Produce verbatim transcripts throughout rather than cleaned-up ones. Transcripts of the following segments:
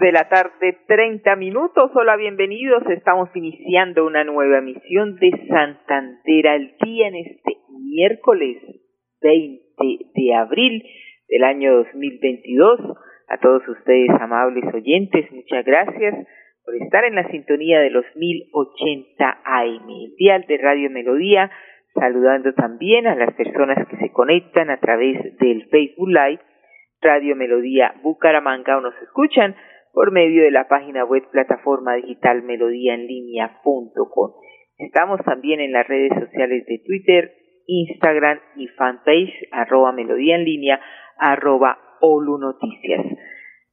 De la tarde, treinta minutos. Hola, bienvenidos. Estamos iniciando una nueva emisión de Santander al Día en este miércoles veinte de abril del año dos mil veintidós. A todos ustedes, amables oyentes, muchas gracias por estar en la sintonía de los mil ochenta A M, el dial de Radio Melodía, saludando también a las personas que se conectan a través del Facebook Live Radio Melodía Bucaramanga o nos escuchan por medio de la página web plataforma digital melodía en línea punto com. Estamos también en las redes sociales de Twitter, Instagram y fanpage, arroba melodía en línea, arroba Olu Noticias.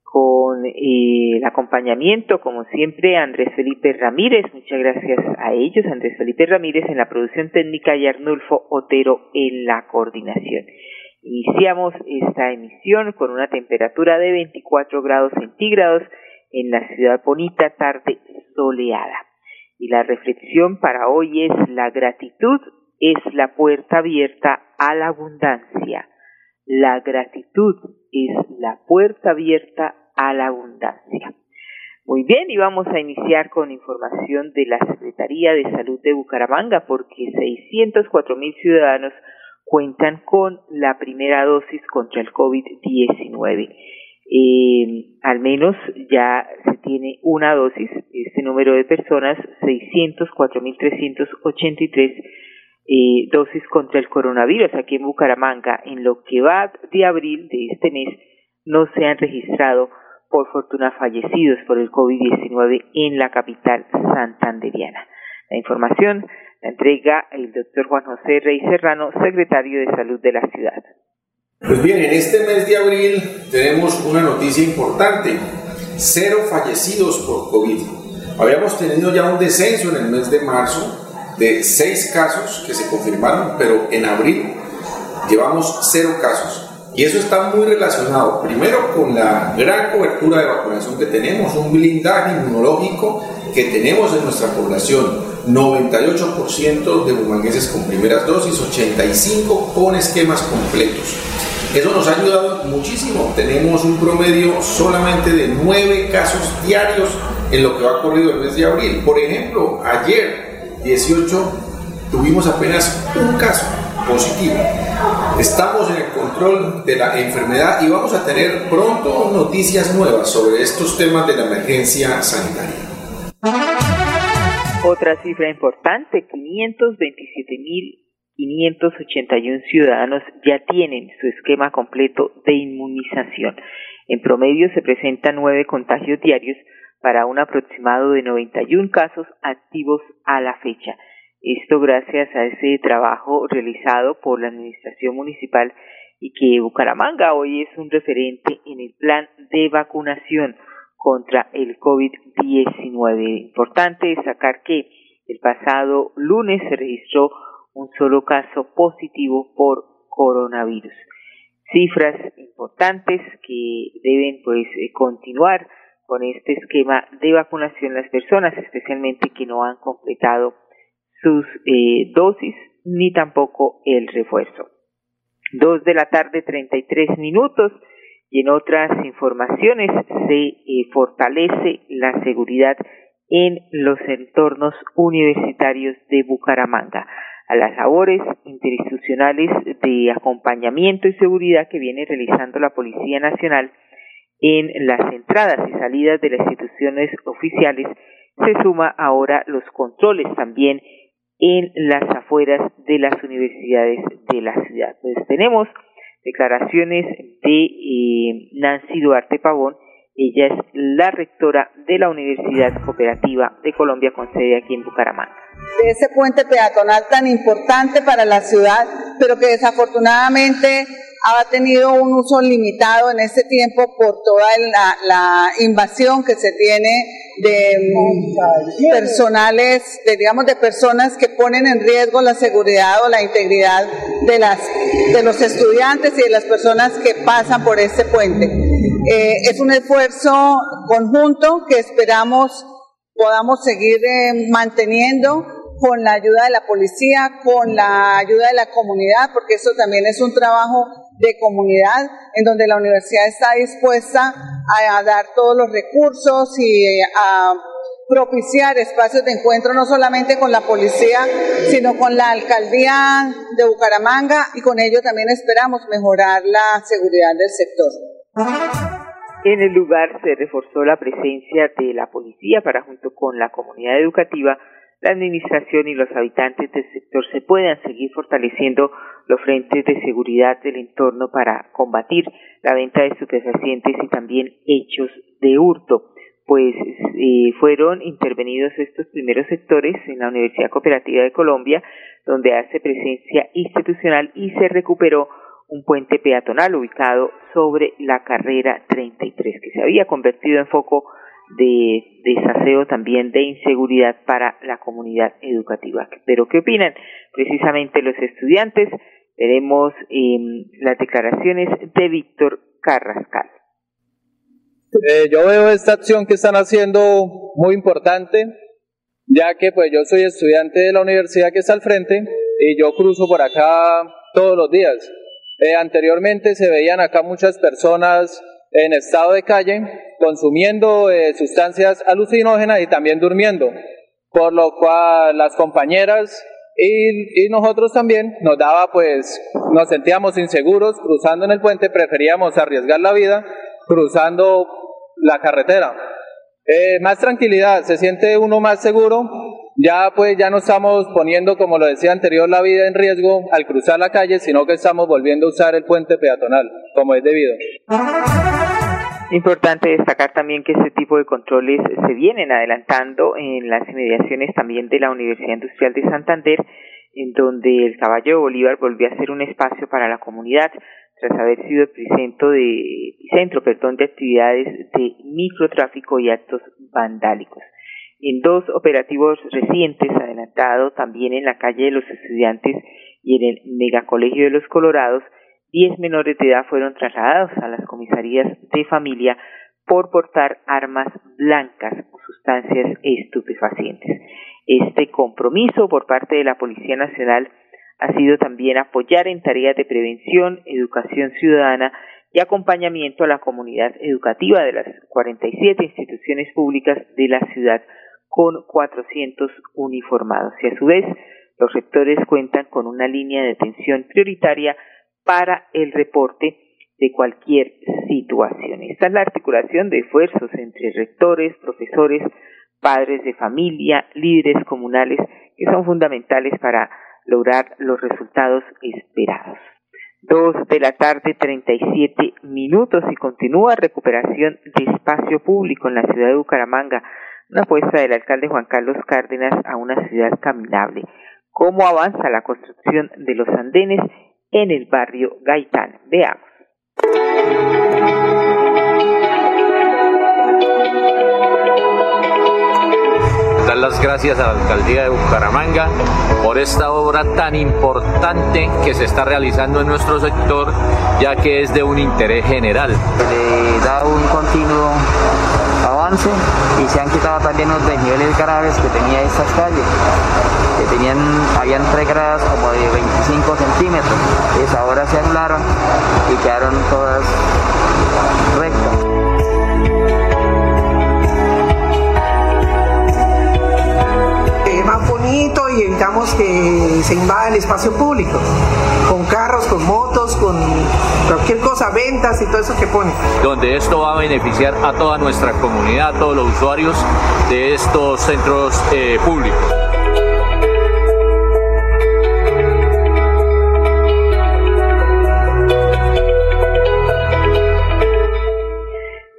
Con eh, el acompañamiento, como siempre, Andrés Felipe Ramírez, muchas gracias a ellos, Andrés Felipe Ramírez en la producción técnica y Arnulfo Otero en la coordinación. Iniciamos esta emisión con una temperatura de veinticuatro grados centígrados en la ciudad bonita, tarde soleada. Y la reflexión para hoy es: la gratitud es la puerta abierta a la abundancia. La gratitud es la puerta abierta a la abundancia. Muy bien, y vamos a iniciar con información de la Secretaría de Salud de Bucaramanga, porque seiscientos cuatro mil ciudadanos cuentan con la primera dosis contra el COVID diecinueve. Eh, al menos ya se tiene una dosis. Este número de personas, seiscientos cuatro mil trescientos ochenta y tres eh, dosis contra el coronavirus. Aquí en Bucaramanga, en lo que va de abril de este mes, no se han registrado, por fortuna, fallecidos por el COVID diecinueve en la capital santanderiana. La información la entrega el doctor Juan José Rey Serrano, secretario de Salud de la ciudad. Pues bien, en este mes de abril tenemos una noticia importante: cero fallecidos por COVID. Habíamos tenido ya un descenso en el mes de marzo de seis casos que se confirmaron, pero en abril llevamos cero casos. Y eso está muy relacionado, primero, con la gran cobertura de vacunación que tenemos, un blindaje inmunológico que tenemos en nuestra población. noventa y ocho por ciento de bumangueses con primeras dosis, ochenta y cinco por ciento con esquemas completos. Eso nos ha ayudado muchísimo. Tenemos un promedio solamente de nueve casos diarios en lo que ha ocurrido el mes de abril. Por ejemplo, ayer, dieciocho, tuvimos apenas un caso positivo. Estamos en el control de la enfermedad y vamos a tener pronto noticias nuevas sobre estos temas de la emergencia sanitaria. Otra cifra importante: quinientos veintisiete mil quinientos ochenta y uno ciudadanos ya tienen su esquema completo de inmunización. En promedio se presentan nueve contagios diarios para un aproximado de noventa y uno casos activos a la fecha. Esto gracias a ese trabajo realizado por la Administración Municipal y que Bucaramanga hoy es un referente en el plan de vacunación contra el COVID diecinueve. Importante destacar que el pasado lunes se registró un solo caso positivo por coronavirus. Cifras importantes que deben pues continuar con este esquema de vacunación las personas, especialmente que no han completado sus eh, dosis ni tampoco el refuerzo. Dos de la tarde, treinta y tres minutos. Y en otras informaciones, se eh, fortalece la seguridad en los entornos universitarios de Bucaramanga. A las labores interinstitucionales de acompañamiento y seguridad que viene realizando la Policía Nacional en las entradas y salidas de las instituciones oficiales, se suma ahora los controles también en las afueras de las universidades de la ciudad. Entonces tenemos declaraciones de eh, Nancy Duarte Pavón. Ella es la rectora de la Universidad Cooperativa de Colombia con sede aquí en Bucaramanga. De ese puente peatonal tan importante para la ciudad, pero que desafortunadamente ha tenido un uso limitado en este tiempo por toda la, la invasión que se tiene de personales, de, digamos, de personas que ponen en riesgo la seguridad o la integridad de, las, de los estudiantes y de las personas que pasan por este puente. Eh, es un esfuerzo conjunto que esperamos podamos seguir eh, manteniendo con la ayuda de la policía, con la ayuda de la comunidad, porque eso también es un trabajo de comunidad en donde la universidad está dispuesta a, a dar todos los recursos y a propiciar espacios de encuentro no solamente con la policía, sino con la alcaldía de Bucaramanga, y con ello también esperamos mejorar la seguridad del sector. En el lugar se reforzó la presencia de la policía para, junto con la comunidad educativa, la administración y los habitantes del sector se puedan seguir fortaleciendo los frentes de seguridad del entorno para combatir la venta de estupefacientes y también hechos de hurto. Pues eh, fueron intervenidos estos primeros sectores en la Universidad Cooperativa de Colombia, donde hace presencia institucional, y se recuperó un puente peatonal ubicado sobre la carrera treinta y tres, que se había convertido en foco de desaseo, también de inseguridad para la comunidad educativa. Pero ¿qué opinan precisamente los estudiantes? Veremos eh, las declaraciones de Víctor Carrascal. Eh, yo veo esta acción que están haciendo muy importante, ya que pues yo soy estudiante de la universidad que está al frente y yo cruzo por acá todos los días. Eh, anteriormente se veían acá muchas personas en estado de calle, consumiendo eh, sustancias alucinógenas y también durmiendo, por lo cual las compañeras y, y nosotros también nos daba, pues nos sentíamos inseguros cruzando en el puente, preferíamos arriesgar la vida cruzando la carretera. Eh, más tranquilidad, se siente uno más seguro, ya pues ya no estamos poniendo, como lo decía anterior, la vida en riesgo al cruzar la calle, sino que estamos volviendo a usar el puente peatonal como es debido. Importante destacar también que este tipo de controles se vienen adelantando en las inmediaciones también de la Universidad Industrial de Santander, en donde el Caballo de Bolívar volvió a ser un espacio para la comunidad, tras haber sido el centro de, centro, perdón, de actividades de microtráfico y actos vandálicos. En dos operativos recientes adelantados también en la calle de los estudiantes y en el megacolegio de los Colorados, diez menores de edad fueron trasladados a las comisarías de familia por portar armas blancas o sustancias estupefacientes. Este compromiso por parte de la Policía Nacional ha sido también apoyar en tareas de prevención, educación ciudadana y acompañamiento a la comunidad educativa de las cuarenta y siete instituciones públicas de la ciudad, con cuatrocientos uniformados. Y a su vez, los rectores cuentan con una línea de atención prioritaria para el reporte de cualquier situación. Esta es la articulación de esfuerzos entre rectores, profesores, padres de familia, líderes comunales, que son fundamentales para lograr los resultados esperados. Dos de la tarde, treinta y siete minutos, y continúa recuperación de espacio público en la ciudad de Bucaramanga, una apuesta del alcalde Juan Carlos Cárdenas a una ciudad caminable. ¿Cómo avanza la construcción de los andenes en el barrio Gaitán? Veamos. Dar las gracias a la alcaldía de Bucaramanga por esta obra tan importante que se está realizando en nuestro sector, ya que es de un interés general. Le da un continuo avance y se han quitado también los desniveles graves que tenía estas calles, que tenían, habían tres gradas como de veinticinco centímetros, pues ahora se anularon y quedaron todas rectas. Es más bonito y evitamos que se invada el espacio público, con carros, con motos, con cualquier cosa, ventas y todo eso que pone. Donde esto va a beneficiar a toda nuestra comunidad, a todos los usuarios de estos centros eh, públicos.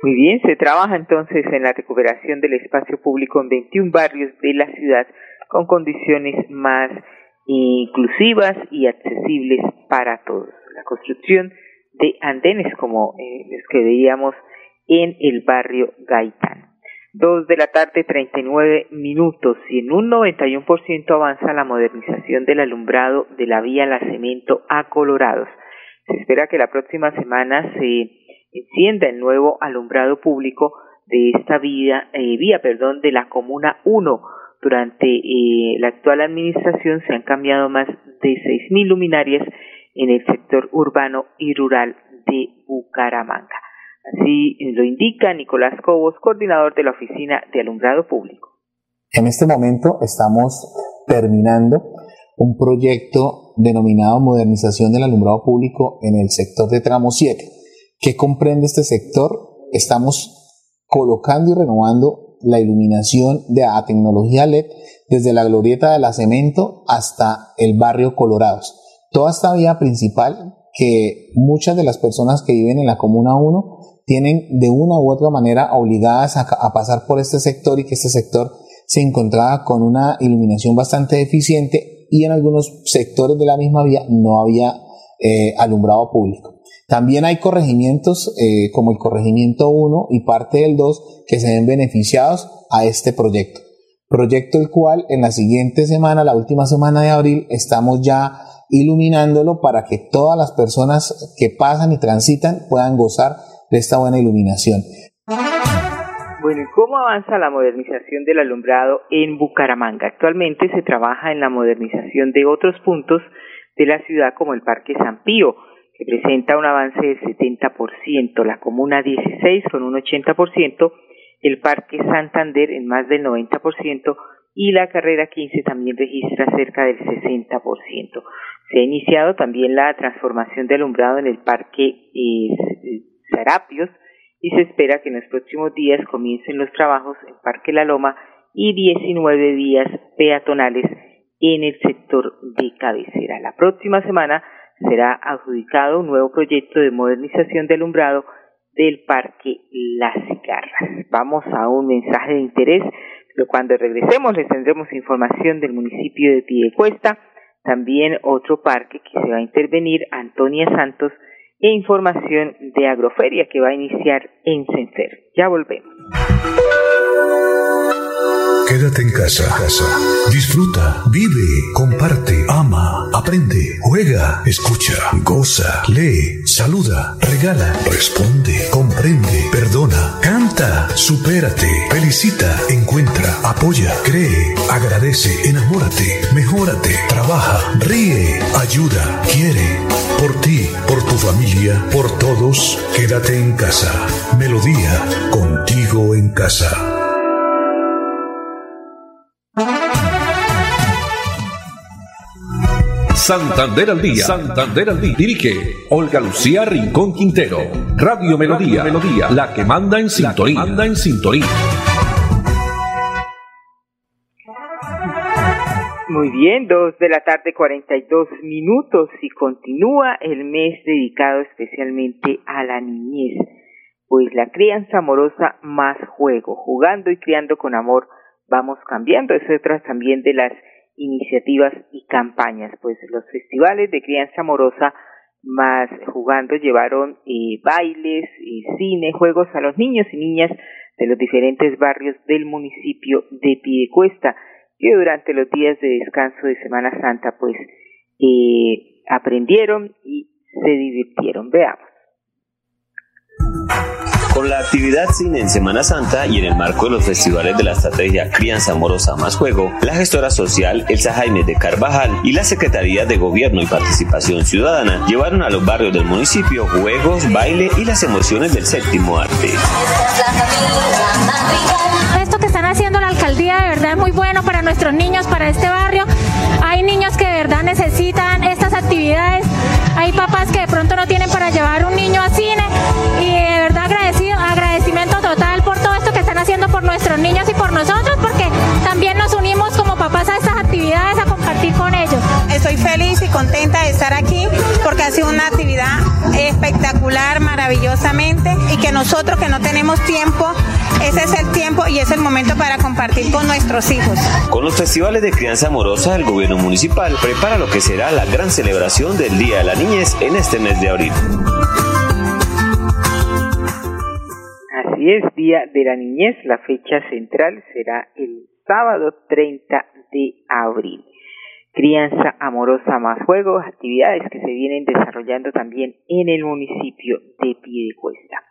Muy bien, se trabaja entonces en la recuperación del espacio público en veintiún barrios de la ciudad con condiciones más inclusivas y accesibles para todos. La construcción de andenes como eh, los que veíamos en el barrio Gaitán. Dos de la tarde, treinta y nueve minutos, y en un noventa y uno por ciento avanza la modernización del alumbrado de la vía La Cemento a Colorados. Se espera que la próxima semana se encienda el nuevo alumbrado público de esta vía, eh, vía perdón, de la Comuna uno. Durante eh, la actual administración se han cambiado más de seis mil luminarias en el sector urbano y rural de Bucaramanga. Así lo indica Nicolás Cobos, coordinador de la Oficina de Alumbrado Público. En este momento estamos terminando un proyecto denominado Modernización del Alumbrado Público en el sector de Tramo siete. ¿Qué comprende este sector? Estamos colocando y renovando la iluminación de la tecnología L E D desde la glorieta de La Cemento hasta el barrio Colorados. Toda esta vía principal que muchas de las personas que viven en la Comuna uno tienen de una u otra manera obligadas a, a pasar por este sector, y que este sector se encontraba con una iluminación bastante deficiente y en algunos sectores de la misma vía no había eh, alumbrado público. También hay corregimientos eh, como el corregimiento uno y parte del dos que se ven beneficiados a este proyecto. Proyecto el cual en la siguiente semana, la última semana de abril, estamos ya iluminándolo para que todas las personas que pasan y transitan puedan gozar de esta buena iluminación. Bueno, ¿y cómo avanza la modernización del alumbrado en Bucaramanga? Actualmente se trabaja en la modernización de otros puntos de la ciudad como el Parque San Pío, que presenta un avance del setenta por ciento, la Comuna dieciséis con un ochenta por ciento, el Parque Santander en más del noventa por ciento y la Carrera quince también registra cerca del sesenta por ciento. Se ha iniciado también la transformación de alumbrado en el Parque eh, Sarapios y se espera que en los próximos días comiencen los trabajos en Parque La Loma y diecinueve vías peatonales en el sector de cabecera. La próxima semana será adjudicado un nuevo proyecto de modernización de alumbrado del Parque Las Cigarras. Vamos a un mensaje de interés, pero cuando regresemos les tendremos información del municipio de Piedecuesta, también otro parque que se va a intervenir, Antonia Santos, e información de Agroferia que va a iniciar en SEMFER. Ya volvemos. Quédate en casa, casa. Disfruta, vive, comparte, ama, aprende, juega, escucha, goza, lee, saluda, regala, responde, comprende, perdona, canta, supérate, felicita, encuentra, apoya, cree, agradece, enamórate, mejórate, trabaja, ríe, ayuda, quiere. Por ti, por tu familia, por todos, quédate en casa. Melodía, contigo en casa. Santander al día. Santander al día. Dirige Olga Lucía Rincón Quintero. Radio Melodía. Radio Melodía. La que manda en sintonía. La que manda en sintonía. Muy bien, dos de la tarde, cuarenta y dos minutos, y continúa el mes dedicado especialmente a la niñez. Pues la crianza amorosa más juego, jugando y criando con amor, vamos cambiando. Es otra también de las iniciativas y campañas, pues los festivales de crianza amorosa más jugando llevaron eh, bailes, eh, cine, juegos a los niños y niñas de los diferentes barrios del municipio de Piedecuesta, que durante los días de descanso de Semana Santa pues eh, aprendieron y se divirtieron. Veamos. Con la actividad cine en Semana Santa y en el marco de los festivales de la estrategia Crianza Amorosa Más Juego, la gestora social Elsa Jaime de Carvajal y la Secretaría de Gobierno y Participación Ciudadana llevaron a los barrios del municipio juegos, baile y las emociones del séptimo arte. Esto que están haciendo la alcaldía de verdad es muy bueno para nuestros niños, para este barrio. Hay niños que de verdad necesitan estas actividades. Hay papás que de pronto no tienen para llevar un niño a cine y de verdad agradecido, agradecimiento total por todo esto que están haciendo por nuestros niños y por nosotros, porque también nos unimos como papás a estas actividades a compartir con ellos. Estoy feliz y contenta de estar aquí porque ha sido una actividad espectacular, maravillosamente, y que nosotros que no tenemos tiempo, ese es el tiempo y es el momento para compartir con nuestros hijos. Con los festivales de crianza amorosa, el gobierno municipal prepara lo que será la gran celebración del Día de la Niñez en este mes de abril. Hoy es Día de la Niñez, la fecha central será el sábado treinta de abril. Crianza amorosa más juegos, actividades que se vienen desarrollando también en el municipio de Piedecuesta.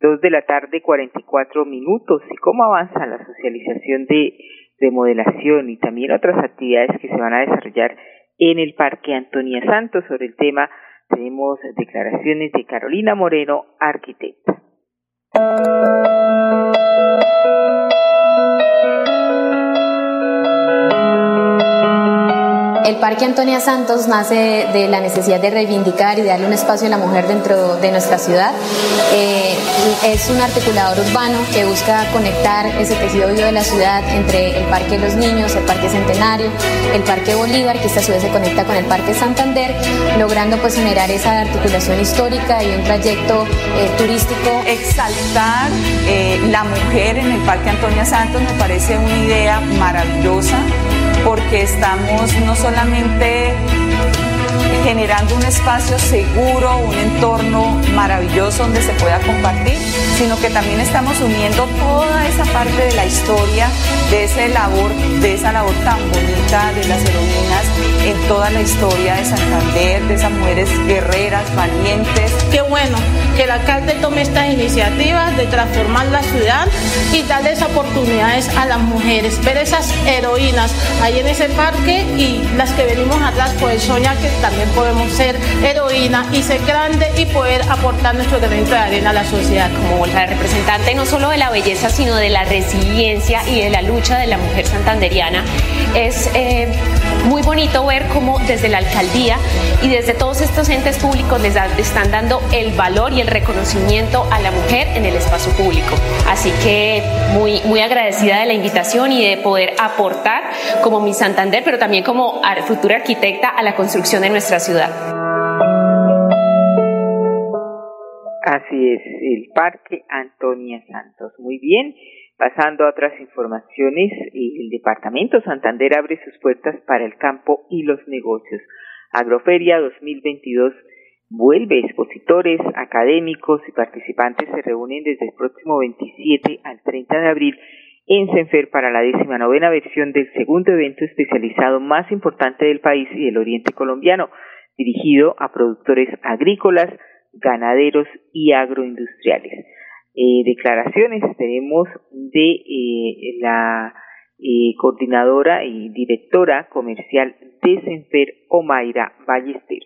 Dos de la tarde, cuarenta y cuatro minutos, y cómo avanza la socialización de remodelación y también otras actividades que se van a desarrollar en el Parque Antonia Santos. Sobre el tema tenemos declaraciones de Carolina Moreno, arquitecta. El Parque Antonia Santos nace de la necesidad de reivindicar y darle un espacio a la mujer dentro de nuestra ciudad. Eh, es un articulador urbano que busca conectar ese tejido vivo de la ciudad entre el Parque Los Niños, el Parque Centenario, el Parque Bolívar, que esta ciudad se conecta con el Parque Santander, logrando pues generar esa articulación histórica y un trayecto eh, turístico. Exaltar eh, la mujer en el Parque Antonia Santos me parece una idea maravillosa, porque estamos no solamente generando un espacio seguro, un entorno maravilloso donde se pueda compartir, sino que también estamos uniendo toda esa parte de la historia, de, ese labor, de esa labor tan bonita de las heroínas en toda la historia de Santander, de esas mujeres guerreras, valientes. Qué bueno que el alcalde tome estas iniciativas de transformar la ciudad y darles oportunidades a las mujeres, ver esas heroínas ahí en ese parque, y las que venimos atrás pues soñar que también podemos ser heroínas y ser grandes y poder aportar nuestro granito de arena a la sociedad. Como la representante no solo de la belleza, sino de la resiliencia y de la lucha de la mujer santanderiana, es eh, muy bonito ver cómo desde la alcaldía y desde todos estos entes públicos les da, están dando el valor y el reconocimiento a la mujer en el espacio público. Así que muy, muy agradecida de la invitación y de poder aportar como Miss Santander, pero también como futura arquitecta a la construcción de nuestra ciudad. Así es, el Parque Antonia Santos. Muy bien, pasando a otras informaciones, el Departamento Santander abre sus puertas para el campo y los negocios. Agroferia dos mil veintidós vuelve, expositores, académicos y participantes se reúnen desde el próximo veintisiete al treinta de abril en SEMFER para la decimonovena versión del segundo evento especializado más importante del país y del oriente colombiano, dirigido a productores agrícolas, ganaderos y agroindustriales. Eh, declaraciones tenemos de eh, la eh, coordinadora y directora comercial de SEMFER, Omaira Ballester.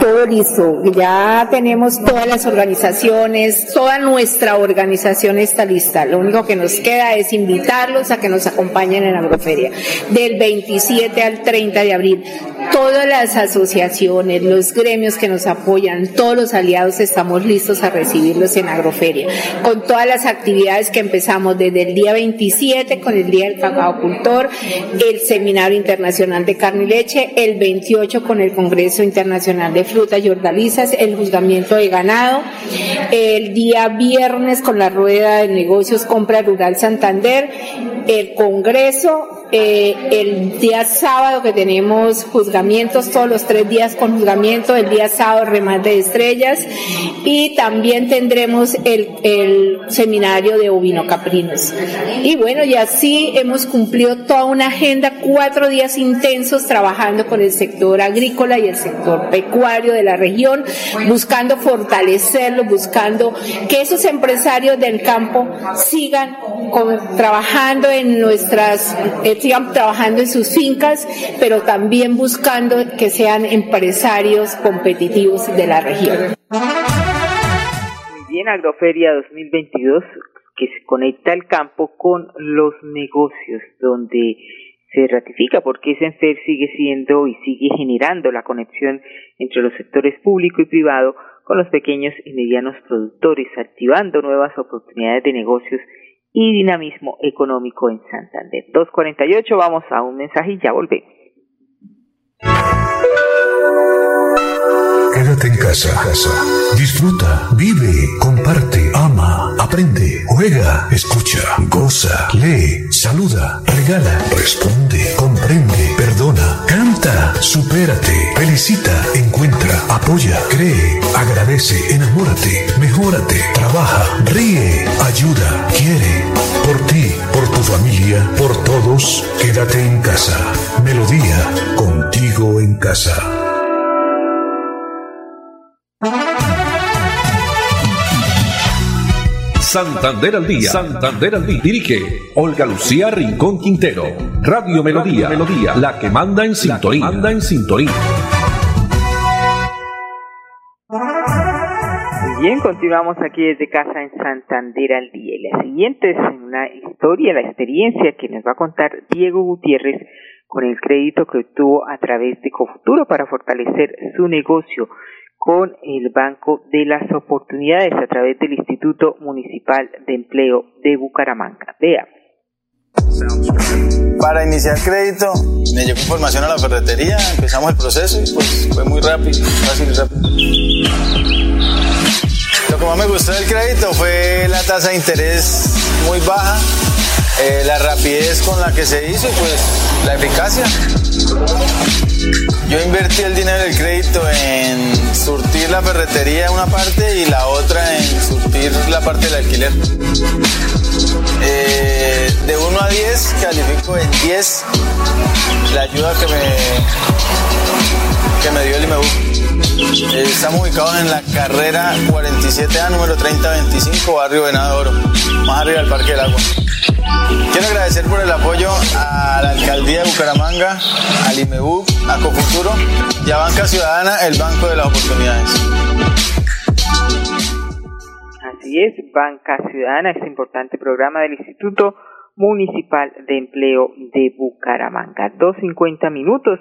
Todo listo, ya tenemos todas las organizaciones, toda nuestra organización está lista. Lo único que nos queda es invitarlos a que nos acompañen en la agroferia. Del veintisiete al treinta de abril, todas las asociaciones, los gremios que nos apoyan, todos los aliados estamos listos a recibirlos en agroferia. Con todas las actividades que empezamos desde el día veintisiete, con el Día del Cacao Cultor, el Seminario Internacional de Carne y Leche, el veintiocho con el Congreso Internacional de Frutas y Hortalizas, el juzgamiento de ganado, el día viernes con la rueda de negocios Compra Rural Santander, el Congreso, eh, el día sábado que tenemos juzgamientos, todos los tres días con juzgamiento, el día sábado remate de estrellas, y también tendremos el, el seminario de ovino caprinos. Y bueno, y así hemos cumplido toda una agenda, cuatro días intensos trabajando con el sector agrícola y el sector pecuario de la región, buscando fortalecerlo, buscando que esos empresarios del campo sigan con, trabajando en nuestras, eh, sigan trabajando en sus fincas, pero también buscando que sean empresarios competitivos de la región. Muy bien, Agroferia dos mil veintidós, que se conecta el campo con los negocios, donde se ratifica porque SEMFER sigue siendo y sigue generando la conexión entre los sectores público y privado con los pequeños y medianos productores, activando nuevas oportunidades de negocios y dinamismo económico en Santander. dos cuarenta y ocho, vamos a un mensaje y ya volvemos. Quédate en casa, casa. Disfruta, vive, comparte, ama, aprende, juega, escucha, goza, lee, saluda, regala, responde, comprende, perdona, canta, supérate, felicita, encuentra, apoya, cree, agradece, enamórate, mejora. Colabórate, trabaja, ríe, ayuda, quiere. Por ti, por tu familia, por todos, quédate en casa. Melodía, contigo en casa. Santander al día. Santander al día. Dirige Olga Lucía Rincón Quintero. Radio Melodía. Radio Melodía. La que manda en sintonía. La que manda en sintonía. Bien, continuamos aquí desde casa en Santander al día. Y la siguiente es una historia, la experiencia que nos va a contar Diego Gutiérrez con el crédito que obtuvo a través de CoFuturo para fortalecer su negocio con el Banco de las Oportunidades a través del Instituto Municipal de Empleo de Bucaramanga. Veamos. Para iniciar crédito, me llevé información a la ferretería, empezamos el proceso y pues fue muy rápido, fácil y rápido. Lo que más me gustó del crédito fue la tasa de interés muy baja, eh, la rapidez con la que se hizo y pues la eficacia. Yo invertí el dinero del crédito en surtir la ferretería una parte y la otra en surtir la parte del alquiler. Eh, de uno a diez, califico en diez la ayuda que me, que me dio el I M E B U. Eh, estamos ubicados en la carrera cuarenta y siete A, número treinta veinticinco, barrio Venado Oro, más arriba del Parque del Agua. Quiero agradecer por el apoyo a la Alcaldía de Bucaramanga, al I M E B U, a CoFuturo y a Banca Ciudadana, el Banco de las Oportunidades. Así es, Banca Ciudadana, este importante programa del Instituto Municipal de Empleo de Bucaramanga. dos cincuenta minutos.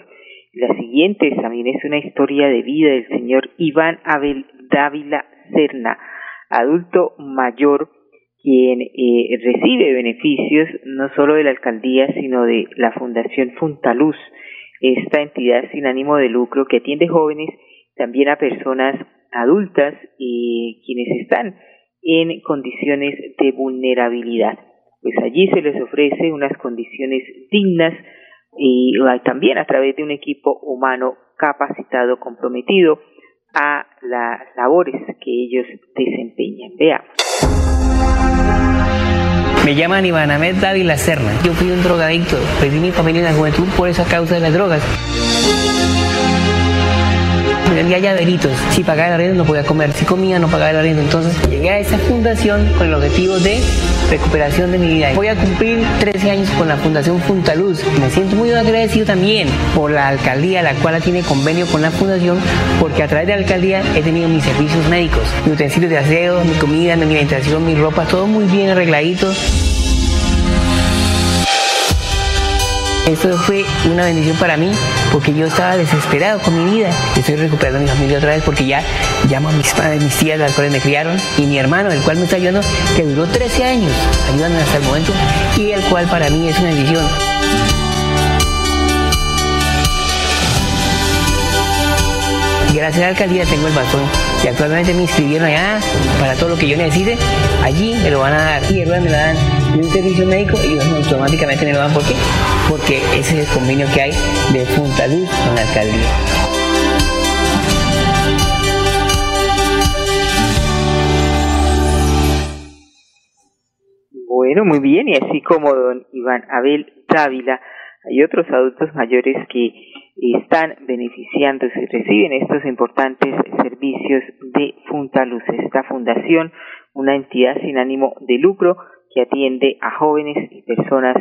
La siguiente también es una historia de vida del señor Iván Abel Dávila Cerna, adulto mayor, quien eh, recibe beneficios no solo de la alcaldía, sino de la Fundación Funtaluz, esta entidad sin ánimo de lucro que atiende jóvenes, también a personas adultas eh, quienes están en condiciones de vulnerabilidad. Pues allí se les ofrece unas condiciones dignas y también a través de un equipo humano capacitado, comprometido a las labores que ellos desempeñan. Veamos. Me llaman Iván Abel Dávila Cerna. Yo fui un drogadicto, perdí mi familia en la juventud por esa causa de las drogas. Me vendía llaveritos, si pagaba el arriendo no podía comer, si comía no pagaba el arriendo. Entonces llegué a esa fundación con el objetivo de recuperación de mi vida. Voy a cumplir trece años con la Fundación Funtaluz. Me siento muy agradecido también por la alcaldía, la cual tiene convenio con la fundación, porque a través de la alcaldía he tenido mis servicios médicos, mis utensilios de aseo, mi comida, mi alimentación, mi ropa, todo muy bien arregladito. Esto fue una bendición para mí porque yo estaba desesperado con mi vida. Estoy recuperando a mi familia otra vez porque ya llamo a mis padres, mis tías, las cuales me criaron, y mi hermano, el cual me está ayudando, que duró trece años ayudándome hasta el momento, y el cual para mí es una bendición. Gracias a la alcaldía tengo el bastón y actualmente me inscribieron allá para todo lo que yo necesite. Allí me lo van a dar y el me lo dan de un servicio médico y ellos automáticamente me lo dan. ¿Por qué? Porque ese es el convenio que hay de Funtaluz con la alcaldía. Bueno, muy bien, y así como don Iván Abel Dávila, hay otros adultos mayores que están beneficiándose, reciben estos importantes servicios de Funtaluz, esta fundación, una entidad sin ánimo de lucro que atiende a jóvenes y personas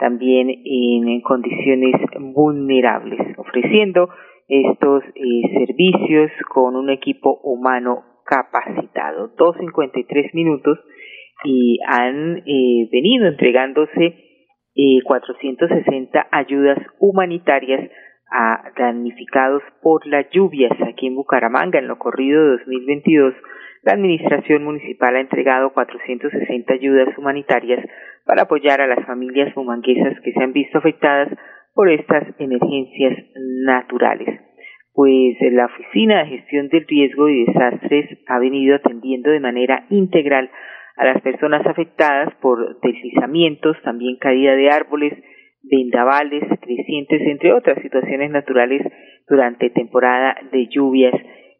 también en condiciones vulnerables, ofreciendo estos eh, servicios con un equipo humano capacitado. dos cincuenta y tres minutos y han eh, venido entregándose eh, cuatrocientas sesenta ayudas humanitarias a damnificados por las lluvias aquí en Bucaramanga. En lo corrido de dos mil veintidós, la Administración Municipal ha entregado cuatrocientas sesenta ayudas humanitarias para apoyar a las familias bumanguesas que se han visto afectadas por estas emergencias naturales. Pues la Oficina de Gestión del Riesgo y Desastres ha venido atendiendo de manera integral a las personas afectadas por deslizamientos, también caída de árboles, vendavales, crecientes, entre otras situaciones naturales durante temporada de lluvias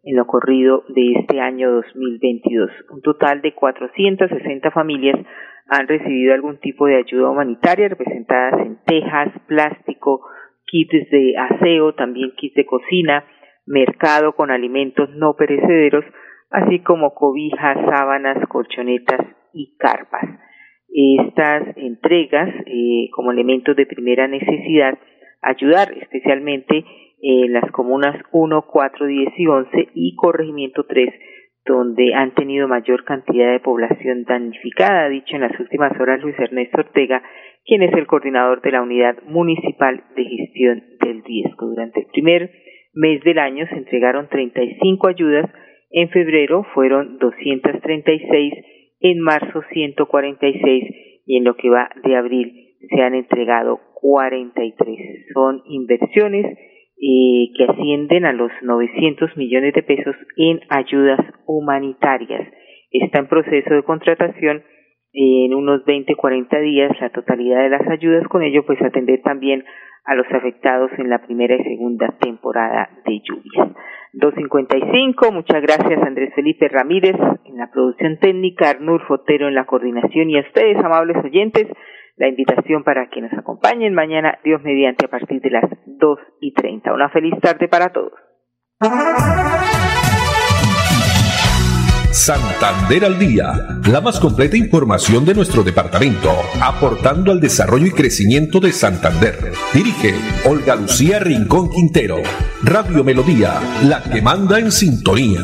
en lo corrido de este año dos mil veintidós. Un total de cuatrocientas sesenta familias han recibido algún tipo de ayuda humanitaria, representadas en tejas, plástico, kits de aseo, también kits de cocina, mercado con alimentos no perecederos, así como cobijas, sábanas, colchonetas y carpas. Estas entregas, eh, como elementos de primera necesidad, ayudar especialmente en las comunas uno, cuatro, diez y once y corregimiento tres, donde han tenido mayor cantidad de población damnificada, ha dicho en las últimas horas Luis Ernesto Ortega, quien es el coordinador de la Unidad Municipal de Gestión del Riesgo. Durante el primer mes del año se entregaron treinta y cinco ayudas, en febrero fueron doscientas treinta y seis, en marzo ciento cuarenta y seis y en lo que va de abril se han entregado cuarenta y tres. Son inversiones eh, que ascienden a los novecientos millones de pesos en ayudas humanitarias. Está en proceso de contratación en unos veinte a cuarenta días la totalidad de las ayudas, con ello pues atender también a los afectados en la primera y segunda temporada de lluvias. dos cincuenta y cinco, muchas gracias Andrés Felipe Ramírez en la producción técnica, Arnulfo Otero en la coordinación y a ustedes, amables oyentes, la invitación para que nos acompañen mañana, Dios mediante, a partir de las dos y treinta. Una feliz tarde para todos. Santander al Día, la más completa información de nuestro departamento, aportando al desarrollo y crecimiento de Santander. Dirige Olga Lucía Rincón Quintero, Radio Melodía, la que manda en sintonía.